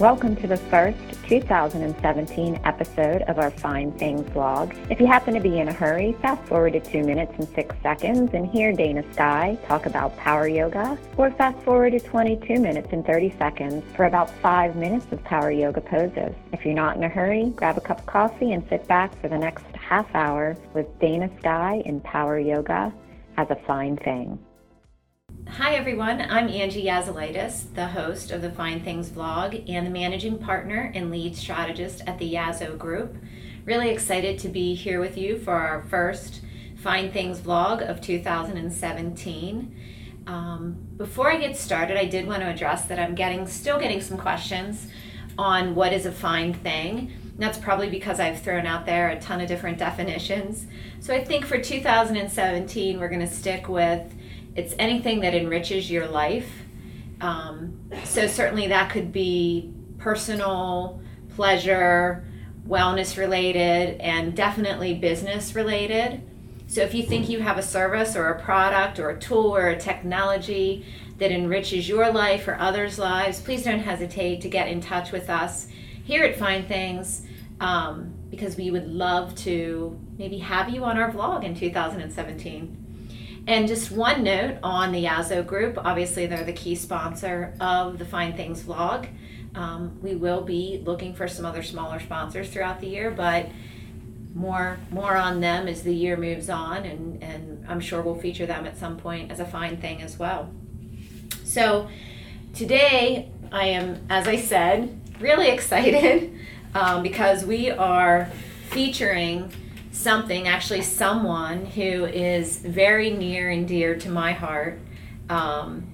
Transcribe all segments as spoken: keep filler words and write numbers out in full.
Welcome to the first two thousand seventeen episode of our Fine Things vlog. If you happen to be in a hurry, fast forward to two minutes and six seconds and hear Dana Sky talk about power yoga, or fast forward to twenty-two minutes and thirty seconds for about five minutes of power yoga poses. If you're not in a hurry, grab a cup of coffee and sit back for the next half hour with Dana Sky and power yoga as a fine thing. Hi everyone, I'm Angie Yazelitis, the host of the Fine Things vlog and the managing partner and lead strategist at the Yazzo Group. Really excited to be here with you for our first Fine Things vlog of two thousand seventeen. Um, before I get started, I did want to address that I'm getting still getting some questions on what is a fine thing. And that's probably because I've thrown out there a ton of different definitions. So I think for two thousand seventeen, we're going to stick with it's anything that enriches your life. Um, so certainly that could be personal, pleasure, wellness related, and definitely business related. So if you think you have a service or a product or a tool or a technology that enriches your life or others' lives, please don't hesitate to get in touch with us here at Fine Things, um, because we would love to maybe have you on our vlog in two thousand seventeen. And just one note on the Yazzo Group, obviously they're the key sponsor of the Fine Things vlog. Um, we will be looking for some other smaller sponsors throughout the year, but more more on them as the year moves on, and, and I'm sure we'll feature them at some point as a fine thing as well. So today I am, as I said, really excited um, because we are featuring something, actually someone who is very near and dear to my heart, um,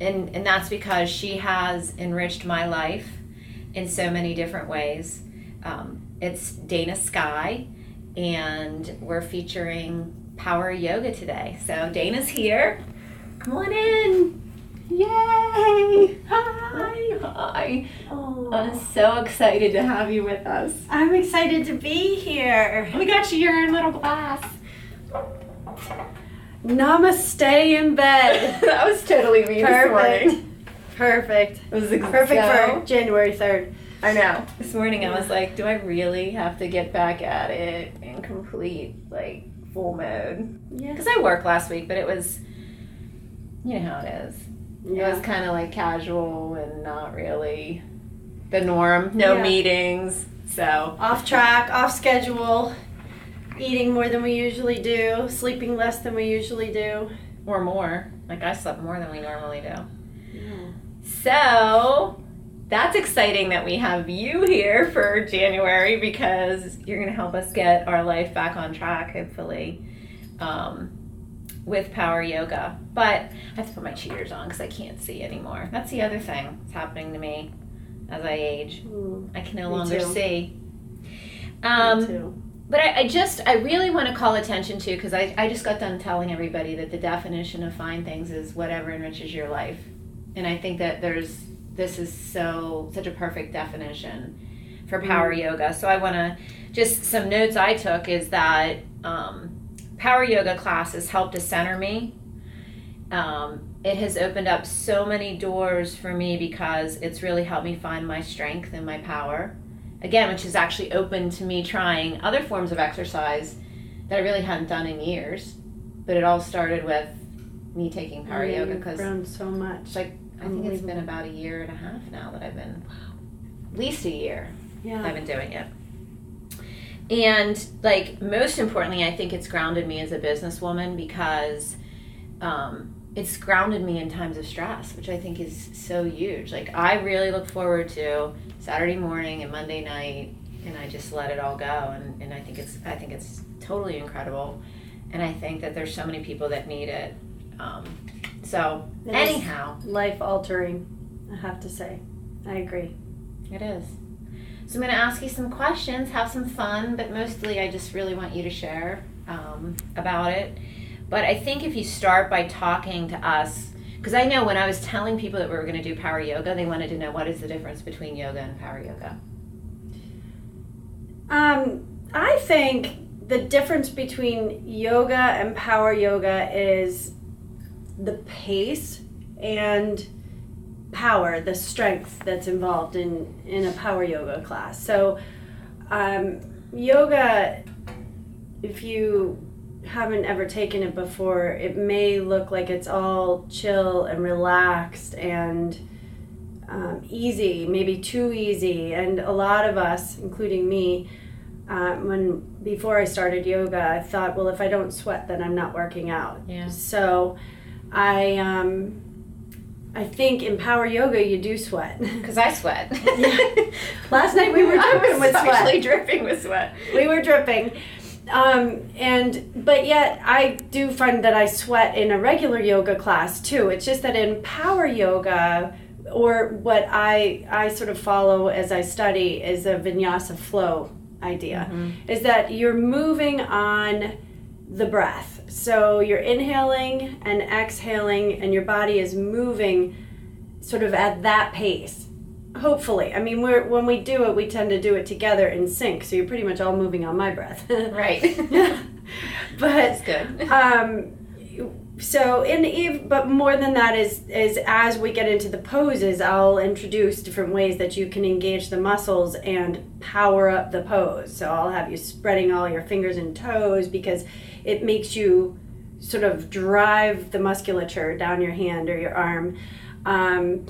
and, and that's because she has enriched my life in so many different ways. Um, it's Dana Sky, and we're featuring power yoga today. So Dana's here. Come on in. Yay! Hi! Hi! Oh. I'm so excited to have you with us. I'm excited to be here. We got you your own little glass. Namaste in bed. That was totally me this morning. Perfect. It was ex- Perfect so. For January third. I know. This morning I was like, do I really have to get back at it in complete, like, full mode? Yeah. Because I worked last week, but it was, you know how it is. Yeah. It was kind of like casual and not really the norm. No yeah. meetings, so. Off track, off schedule, eating more than we usually do, sleeping less than we usually do. Or more. Like I slept more than we normally do. Yeah. So that's exciting that we have you here for January, because you're going to help us get our life back on track, hopefully. Um, with power yoga. But I have to put my cheaters on because I can't see anymore. That's the other thing that's happening to me as I age. Ooh, I can no longer too. see. Um, me too. But I, I just, I really want to call attention to, because I, I just got done telling everybody that the definition of fine things is whatever enriches your life. And I think that there's, this is so, such a perfect definition for power mm. yoga. So I want to, just some notes I took is that, um, power yoga classes helped to center me. Um, it has opened up so many doors for me because it's really helped me find my strength and my power. Again, which has actually opened to me trying other forms of exercise that I really hadn't done in years. But it all started with me taking power yeah, yoga because grown so much. Like I think it's been about a year and a half now that I've been, at least a year. Yeah, I've been doing it. And like most importantly, I think it's grounded me as a businesswoman because um, it's grounded me in times of stress, which I think is so huge. Like I really look forward to Saturday morning and Monday night, and I just let it all go. And, and I think it's I think it's totally incredible, and I think that there's so many people that need it. Um, so it anyhow, life altering, I have to say, I agree. It is. So I'm going to ask you some questions, have some fun, but mostly I just really want you to share um, about it. But I think if you start by talking to us, because I know when I was telling people that we were going to do power yoga, they wanted to know what is the difference between yoga and power yoga. Um, I think the difference between yoga and power yoga is the pace and power, the strength that's involved in, in a power yoga class. So um, yoga, if you haven't ever taken it before, it may look like it's all chill and relaxed and um, easy, maybe too easy. And a lot of us, including me, uh, when before I started yoga, I thought, well, if I don't sweat, then I'm not working out. Yeah. So I... Um, I think in power yoga you do sweat. Because I sweat. Yeah. Last night we were dripping with sweat. I was actually dripping with sweat. We were dripping. Um, and but yet I do find that I sweat in a regular yoga class too. It's just that in power yoga, or what I I sort of follow as I study, is a vinyasa flow idea. Mm-hmm. Is that you're moving on the breath. So you're inhaling and exhaling, and your body is moving sort of at that pace, hopefully. I mean, we're, when we do it, we tend to do it together in sync, so you're pretty much all moving on my breath. Right. But that's good. Um, so in the eve, but more than that is, is as we get into the poses, I'll introduce different ways that you can engage the muscles and power up the pose. So I'll have you spreading all your fingers and toes, because it makes you sort of drive the musculature down your hand or your arm. Um,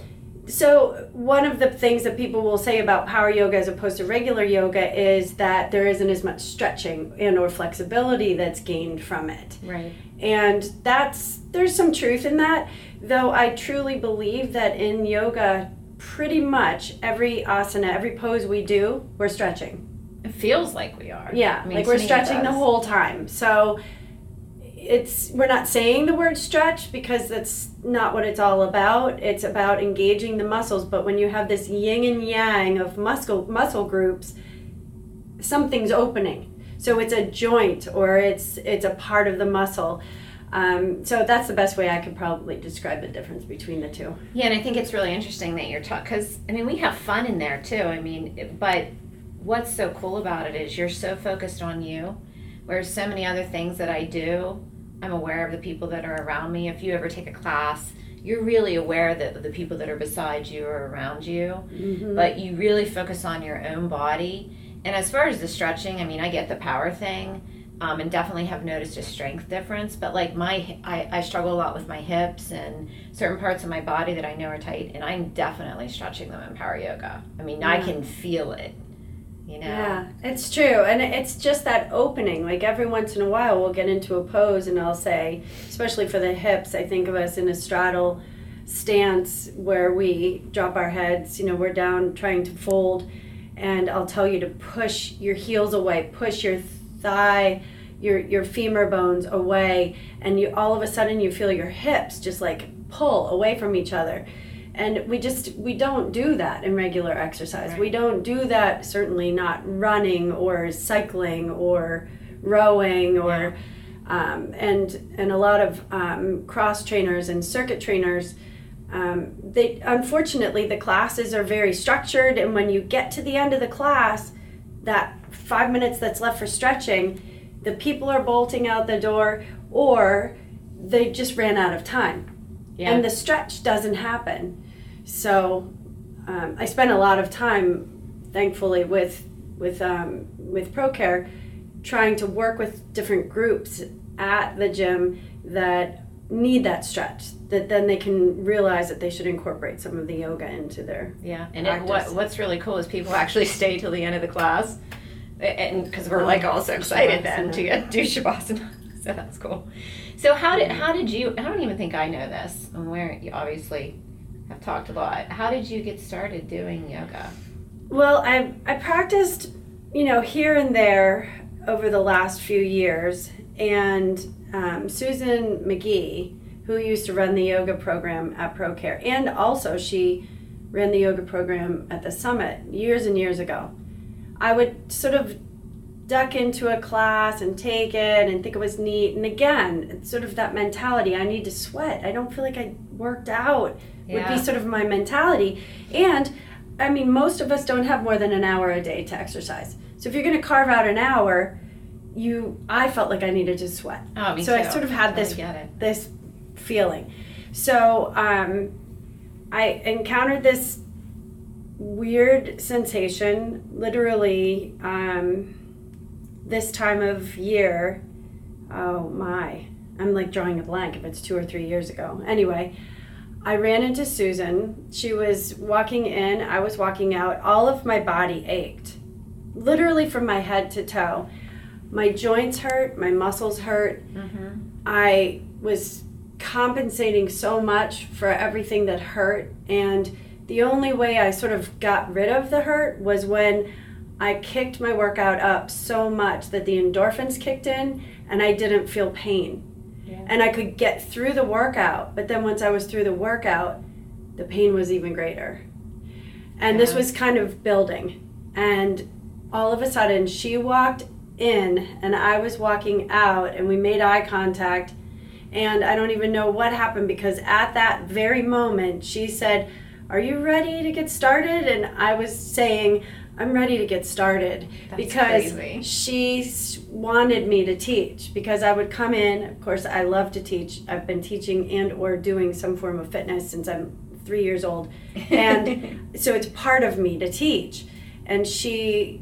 so one of the things that people will say about power yoga as opposed to regular yoga is that there isn't as much stretching and or flexibility that's gained from it. Right. And that's there's some truth in that, though I truly believe that in yoga, pretty much every asana, every pose we do, we're stretching. It feels like we are. Yeah, like we're stretching the whole time. So it's we're not saying the word stretch because that's not what it's all about. It's about engaging the muscles. But when you have this yin and yang of muscle muscle groups, something's opening. So it's a joint or it's it's a part of the muscle. Um, so that's the best way I could probably describe the difference between the two. Yeah, and I think it's really interesting that you're talking, because I mean we have fun in there too. I mean, but. What's so cool about it is you're so focused on you, whereas so many other things that I do, I'm aware of the people that are around me. If you ever take a class, you're really aware that the people that are beside you or around you, mm-hmm. but you really focus on your own body. And as far as the stretching, I mean, I get the power thing, um, and definitely have noticed a strength difference, but like my, I, I struggle a lot with my hips and certain parts of my body that I know are tight, and I'm definitely stretching them in power yoga. I mean, yeah. I can feel it. You know? Yeah, it's true. And it's just that opening. Like every once in a while we'll get into a pose and I'll say, especially for the hips, I think of us in a straddle stance where we drop our heads, you know, we're down trying to fold, and I'll tell you to push your heels away, push your thigh, your your femur bones away, and you all of a sudden you feel your hips just like pull away from each other. And we just, we don't do that in regular exercise. Right. We don't do that, certainly not running or cycling or rowing or, yeah. um, and and a lot of um, cross trainers and circuit trainers, um, they unfortunately the classes are very structured, and when you get to the end of the class, that five minutes that's left for stretching, the people are bolting out the door or they just ran out of time. Yeah. And the stretch doesn't happen. So um, I spent a lot of time, thankfully, with with um, with ProCare, trying to work with different groups at the gym that need that stretch, that then they can realize that they should incorporate some of the yoga into their yeah. And it, what, what's really cool is people actually stay till the end of the class, and because we're oh, like all so excited then to get, do shavasana. So that's cool. So how did how did you? I don't even think I know this. I'm aware you obviously have talked a lot. How did you get started doing yoga? Well, I I practiced, you know, here and there over the last few years, and um, Susan McGee, who used to run the yoga program at ProCare, and also she ran the yoga program at the Summit years and years ago. I would sort of duck into a class and take it and think it was neat, and again it's sort of that mentality, I need to sweat, I don't feel like I worked out, yeah. would be sort of my mentality. And I mean, most of us don't have more than an hour a day to exercise, so if you're going to carve out an hour, you I felt like I needed to sweat. Oh, me so too. I sort of had this this feeling. So um I encountered this weird sensation literally um, this time of year. Oh my, I'm like drawing a blank if it's two or three years ago. Anyway, I ran into Susan. She was walking in, I was walking out. All of my body ached, literally from my head to toe. My joints hurt, my muscles hurt. Mm-hmm. I was compensating so much for everything that hurt, and the only way I sort of got rid of the hurt was when I kicked my workout up so much that the endorphins kicked in and I didn't feel pain. Yeah. And I could get through the workout, but then once I was through the workout, the pain was even greater. And yeah. This was kind of building, and all of a sudden she walked in and I was walking out and we made eye contact, and I don't even know what happened, because at that very moment she said, "Are you ready to get started?" And I was saying, "I'm ready to get started." That's because crazy. She wanted me to teach, because I would come in. Of course, I love to teach. I've been teaching and or doing some form of fitness since I'm three years old. And so it's part of me to teach. And she,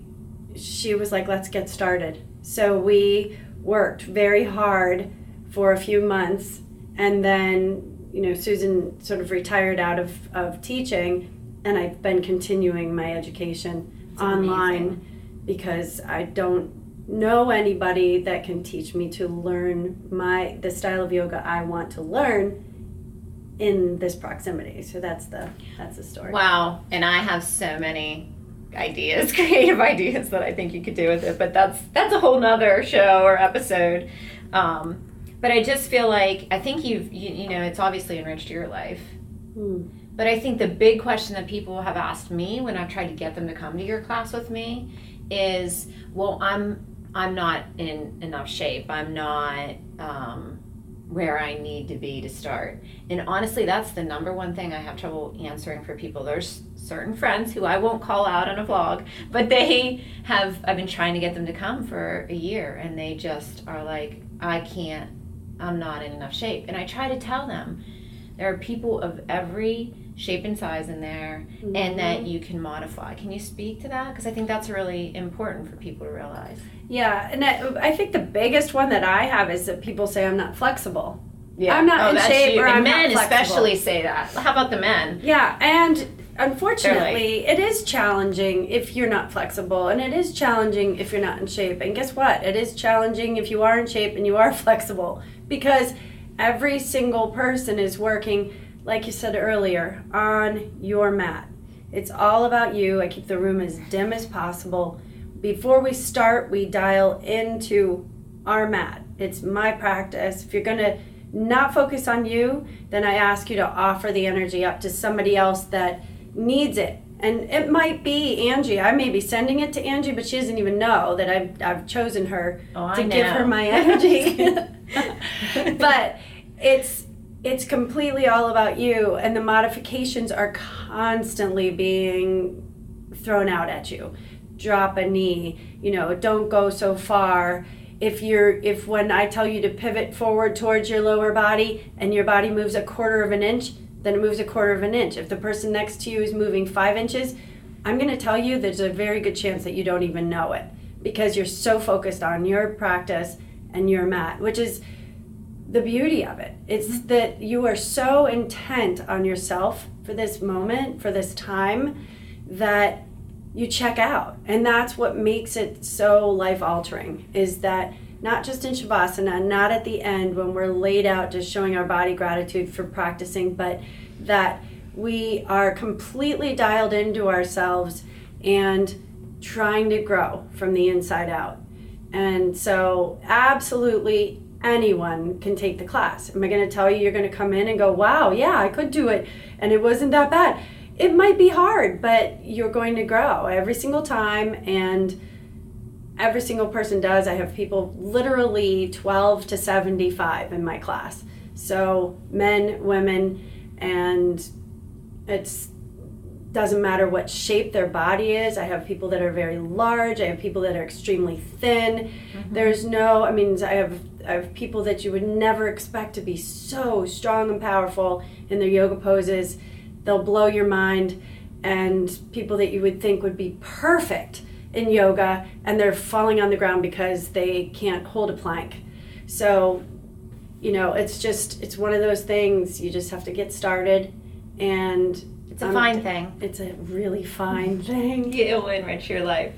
she was like, "Let's get started." So we worked very hard for a few months, and then you know, Susan sort of retired out of, of teaching, and I've been continuing my education That's online amazing. Because I don't know anybody that can teach me to learn my the style of yoga I want to learn in this proximity. So that's the that's the story. Wow. And I have so many ideas, creative ideas that I think you could do with it, but that's that's a whole nother show or episode. Um, But I just feel like, I think you've, you, you know, it's obviously enriched your life. Mm. But I think the big question that people have asked me when I've tried to get them to come to your class with me is, well, I'm I'm not in enough shape. I'm not um, where I need to be to start. And honestly, that's the number one thing I have trouble answering for people. There's certain friends who I won't call out on a vlog, but they have, I've been trying to get them to come for a year, and they just are like, I can't. I'm not in enough shape. And I try to tell them there are people of every shape and size in there, mm-hmm. and that you can modify. Can you speak to that? Because I think that's really important for people to realize. Yeah, and I, I think the biggest one that I have is that people say, "I'm not flexible." Yeah. I'm not oh, in shape you. Or and I'm men not flexible. Especially say that. How about the men? Yeah, and unfortunately, like, it is challenging if you're not flexible, and it is challenging if you're not in shape. And guess what? It is challenging if you are in shape and you are flexible, because every single person is working, like you said earlier, on your mat. It's all about you. I keep the room as dim as possible. Before we start, we dial into our mat. It's my practice. If you're going to not focus on you, then I ask you to offer the energy up to somebody else that needs it. And it might be Angie. I may be sending it to Angie, but she doesn't even know that I've, I've chosen her oh, to give her my energy. But it's it's completely all about you, and the modifications are constantly being thrown out at you. Drop a knee, you know, don't go so far. If you're if when I tell you to pivot forward towards your lower body and your body moves a quarter of an inch, then it moves a quarter of an inch. If the person next to you is moving five inches, I'm going to tell you there's a very good chance that you don't even know it, because you're so focused on your practice and your mat, which is the beauty of it. It's that you are so intent on yourself for this moment, for this time, that you check out. And that's what makes it so life-altering, is that not just in shavasana, not at the end when we're laid out just showing our body gratitude for practicing, but that we are completely dialed into ourselves and trying to grow from the inside out. And so absolutely anyone can take the class. Am I going to tell you you're going to come in and go, "Wow, yeah, I could do it, and it wasn't that bad"? It might be hard, but you're going to grow every single time, and every single person does. I have people literally twelve to seventy-five in my class. So men, women, and it doesn't matter what shape their body is. I have people that are very large. I have people that are extremely thin. Mm-hmm. There's no, I mean, I have, I have people that you would never expect to be so strong and powerful in their yoga poses. They'll blow your mind, and people that you would think would be perfect in yoga, and they're falling on the ground because they can't hold a plank. So, you know, it's just, it's one of those things. You just have to get started, and it's a um, fine thing. It's a really fine thing. It will enrich your life.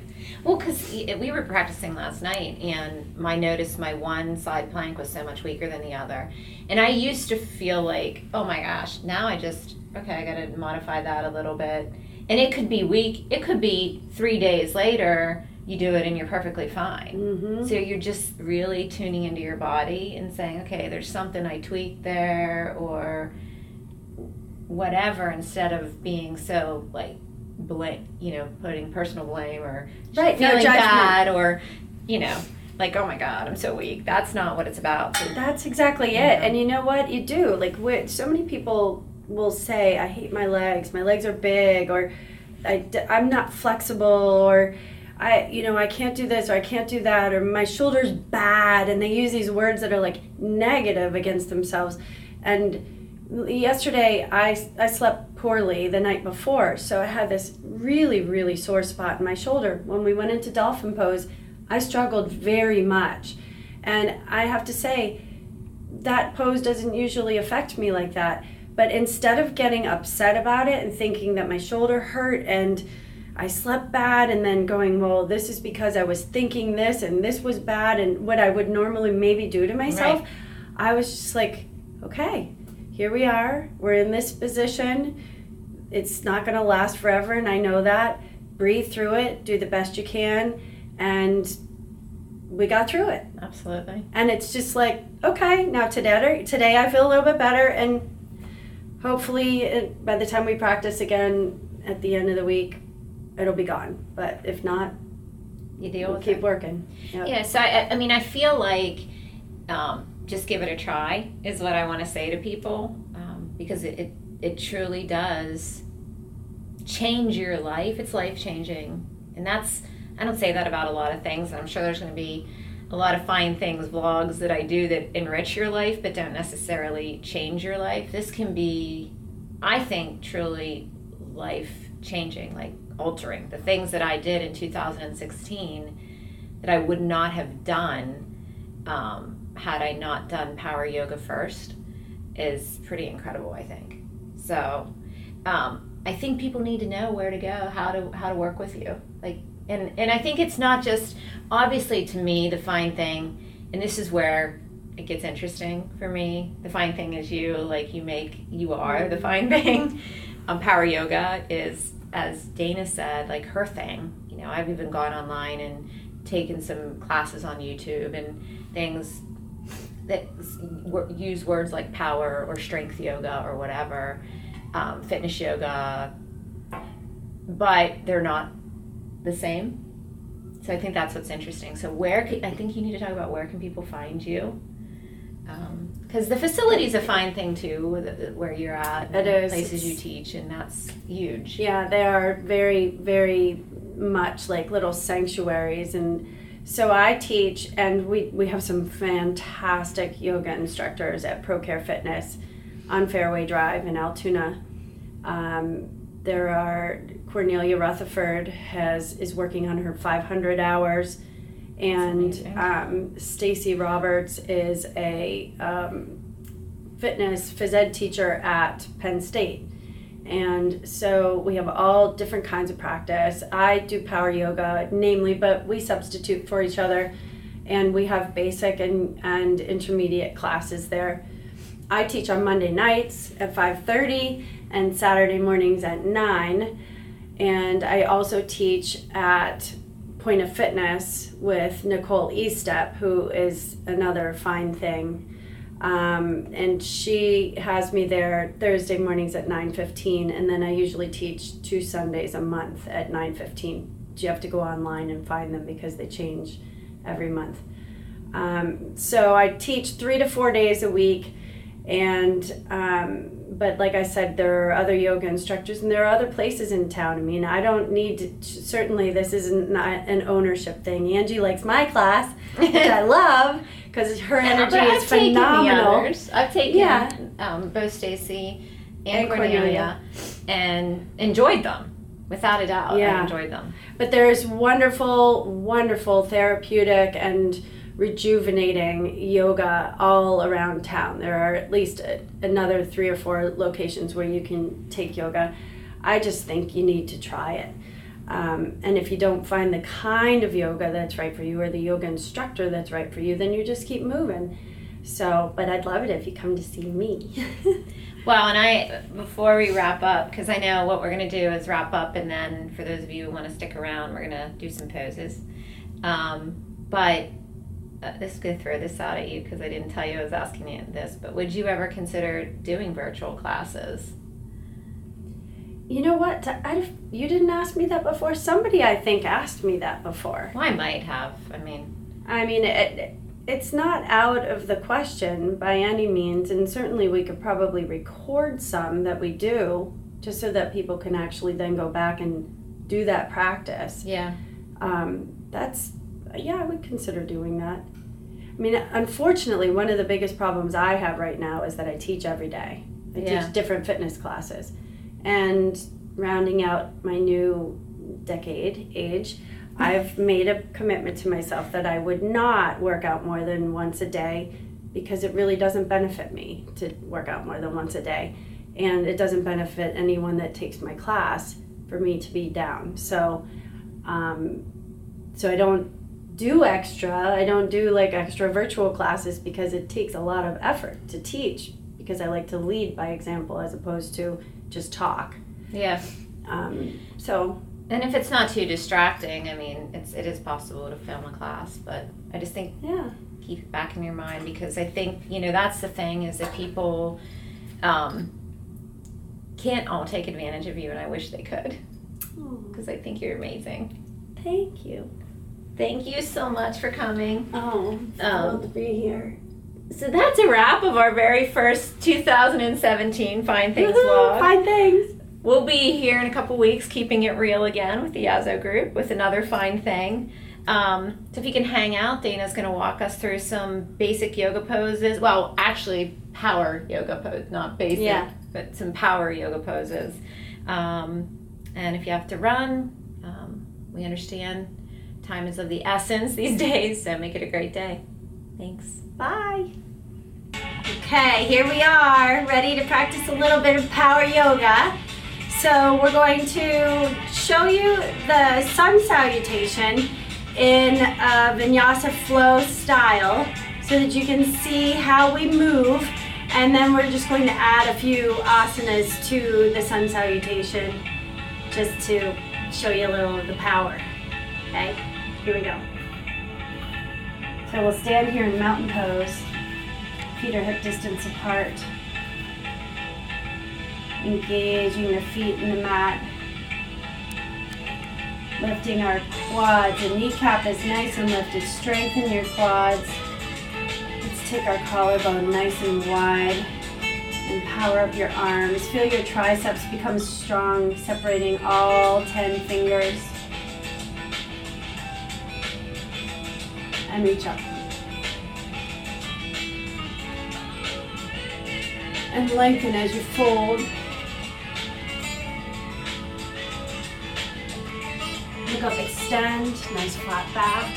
Well, because we were practicing last night, and I noticed my one side plank was so much weaker than the other. And I used to feel like, oh my gosh, now I just, okay, I got to modify that a little bit. And it could be weak. It could be three days later, you do it and you're perfectly fine. Mm-hmm. So you're just really tuning into your body and saying, okay, there's something I tweaked there or whatever, instead of being so, like, blame, you know, putting personal blame or right, feeling no bad or, you know, like, oh my God, I'm so weak. That's not what it's about. That's exactly it. You know. And you know what? You do. Like, we, so many people will say, I hate my legs. My legs are big, or I, I'm not flexible, or I, you know, I can't do this, or I can't do that, or my shoulder's bad. And they use these words that are like negative against themselves. And yesterday I, I slept poorly the night before, so I had this really, really sore spot in my shoulder. When we went into dolphin pose, I struggled very much. And I have to say, that pose doesn't usually affect me like that. But instead of getting upset about it and thinking that my shoulder hurt and I slept bad, and then going, well, this is because I was thinking this and this was bad and what I would normally maybe do to myself, right. I was just like, okay. Here we are, we're in this position. It's not gonna last forever, and I know that. Breathe through it, do the best you can, and we got through it. Absolutely. And it's just like, okay, now today, today I feel a little bit better, and hopefully it, by the time we practice again at the end of the week, it'll be gone. But if not, you deal we'll with keep it. working. Yep. Yeah, so I, I mean, I feel like, um, just give it a try is what I want to say to people, um, because it, it, it truly does change your life. It's life-changing. And that's, I don't say that about a lot of things, and I'm sure there's going to be a lot of fine things, vlogs that I do that enrich your life but don't necessarily change your life. This can be, I think, truly life-changing, like altering. The things that I did in two thousand sixteen that I would not have done um, had I not done power yoga first is pretty incredible, I think. So um, I think people need to know where to go, how to how to work with you. Like, and, and I think it's not just, obviously to me, the fine thing, and this is where it gets interesting for me, the fine thing is you, like you make, you are the fine thing. um, power yoga is, as Dana said, like her thing. You know, I've even gone online and taken some classes on YouTube and things that use words like power or strength yoga or whatever, um, fitness yoga, but they're not the same. So I think that's what's interesting. So where can, I think you need to talk about where can people find you, because um, the facility is a fine thing too, where you're at, it is. Places you teach, and that's huge. Yeah, they are very, very much like little sanctuaries. And so I teach, and we, we have some fantastic yoga instructors at ProCare Fitness on Fairway Drive in Altoona. Um, there are, Cornelia Rutherford has is working on her five hundred hours, and um, Stacey Roberts is a um, fitness phys ed teacher at Penn State. And so we have all different kinds of practice. I do power yoga, namely, but we substitute for each other, and we have basic and, and intermediate classes there. I teach on Monday nights at five thirty and Saturday mornings at nine. And I also teach at Point of Fitness with Nicole Estep, who is another fine thing. Um, and she has me there Thursday mornings at nine fifteen, and then I usually teach two Sundays a month at nine fifteen. You have to go online and find them because they change every month. Um, so I teach three to four days a week, and um, but like I said, there are other yoga instructors, and there are other places in town. I mean, I don't need to, certainly this isn't an ownership thing. Angie likes my class, which I love. Because her energy yeah, is I've phenomenal. Taken the others. I've taken yeah. um, both Stacey and, and Cornelia. Cornelia. and enjoyed them. Without a doubt, yeah. I enjoyed them. But there's wonderful, wonderful therapeutic and rejuvenating yoga all around town. There are at least a, another three or four locations where you can take yoga. I just think you need to try it. Um, and if you don't find the kind of yoga that's right for you or the yoga instructor that's right for you, then you just keep moving. So, but I'd love it if you come to see me. Well, and I, before we wrap up, because I know what we're going to do is wrap up, and then for those of you who want to stick around, we're going to do some poses. Um, but uh, this is going to throw this out at you because I didn't tell you I was asking you this, but would you ever consider doing virtual classes? You know what? I've, you didn't ask me that before. Somebody, I think, asked me that before. Well, I might have. I mean, I mean, it. it It's not out of the question by any means, and certainly we could probably record some that we do just so that people can actually then go back and do that practice. Yeah. Um, that's, yeah, I would consider doing that. I mean, unfortunately, one of the biggest problems I have right now is that I teach every day. I yeah. teach different fitness classes. And rounding out my new decade age, I've made a commitment to myself that I would not work out more than once a day because it really doesn't benefit me to work out more than once a day. And it doesn't benefit anyone that takes my class for me to be down. So um, so I don't do extra. I don't do like extra virtual classes because it takes a lot of effort to teach because I like to lead by example as opposed to just talk. Yeah. Um, so... And if it's not too distracting, I mean, it's it is possible to film a class, but I just think yeah, keep it back in your mind because I think, you know, that's the thing is that people um, can't all take advantage of you, and I wish they could because I think you're amazing. Thank you. Thank you so much for coming. Oh, I'm thrilled um, to be here. So that's a wrap of our very first two thousand seventeen Fine Things vlog. Fine Things. We'll be here in a couple weeks, keeping it real again with the Yazzo Group with another fine thing. Um, so if you can hang out, Dana's going to walk us through some basic yoga poses. Well, actually, power yoga pose, not basic, yeah. but some power yoga poses. Um, and if you have to run, um, we understand time is of the essence these days, so make it a great day. Thanks. Bye. Okay, here we are, ready to practice a little bit of power yoga. So we're going to show you the sun salutation in a vinyasa flow style so that you can see how we move, and then we're just going to add a few asanas to the sun salutation just to show you a little of the power. Okay, here we go. So we'll stand here in mountain pose, feet are hip distance apart. Engaging the feet in the mat, lifting our quads. The kneecap is nice and lifted. Strengthen your quads. Let's take our collarbone nice and wide and power up your arms. Feel your triceps become strong, separating all ten fingers. And reach up. And lengthen as you fold. Look up, extend, nice flat back.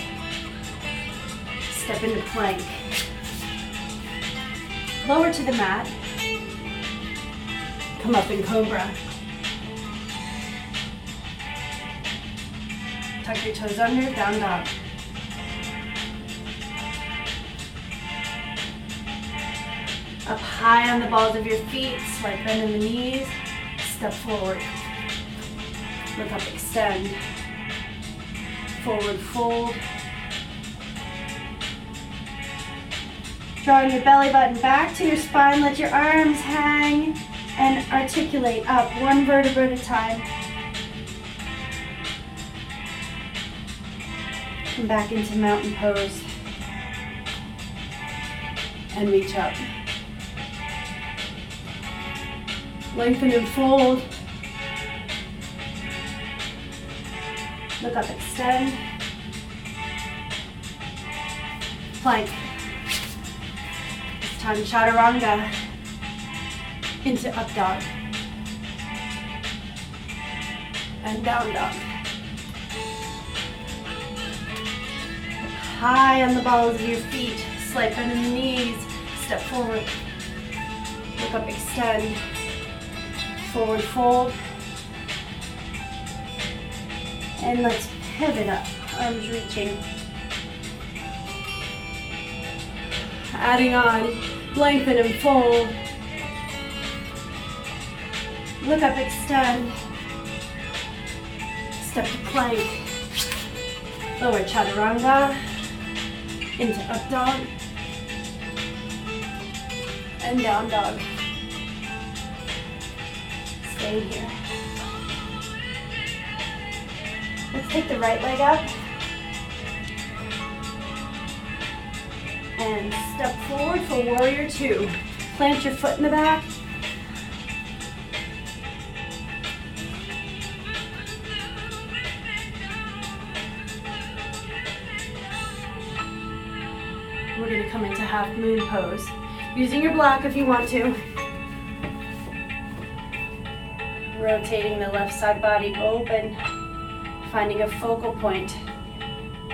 Step into plank. Lower to the mat. Come up in cobra. Tuck your toes under, down dog. Up high on the balls of your feet, slight bend in the knees, step forward. Look up, extend. Forward fold. Drawing your belly button back to your spine, let your arms hang and articulate up one vertebra at a time. Come back into mountain pose and reach up. Lengthen and fold. Look up, extend. Plank. This time, chaturanga into up dog. and down dog. High on the balls of your feet, slight bend in the knees, step forward, look up, extend, forward fold, and let's pivot up, arms reaching, adding on, lengthen and fold, look up, extend, step to plank, lower chaturanga into up dog and down dog. Stay here. Let's take the right leg up and step forward for warrior two. Plant your foot in the back. We're going to come into half moon pose. Using your block if you want to. Rotating the left side body open, finding a focal point.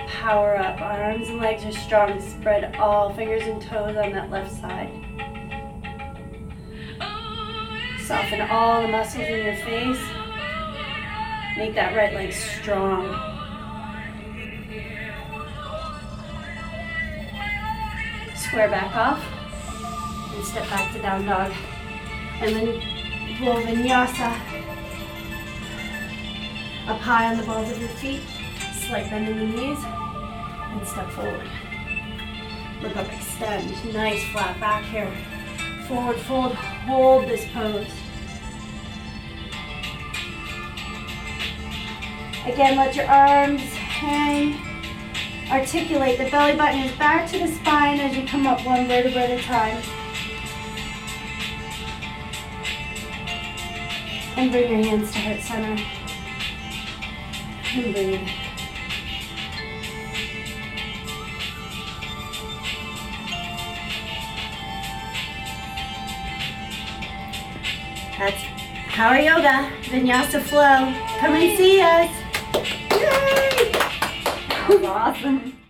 Power up, arms and legs are strong. Spread all fingers and toes on that left side. Soften all the muscles in your face. Make that right leg strong. Square back off. And step back to down dog. And then we'll vinyasa. Up high on the balls of your feet. Slight bend in the knees. And step forward. Look up, extend. Nice flat back here. Forward fold. Hold this pose. Again, let your arms hang. Articulate the belly button is back to the spine as you come up one vertebra at a time. And bring your hands to heart center. And breathe. That's Power Yoga, Vinyasa Flow. Come and see us. Yay! That was awesome.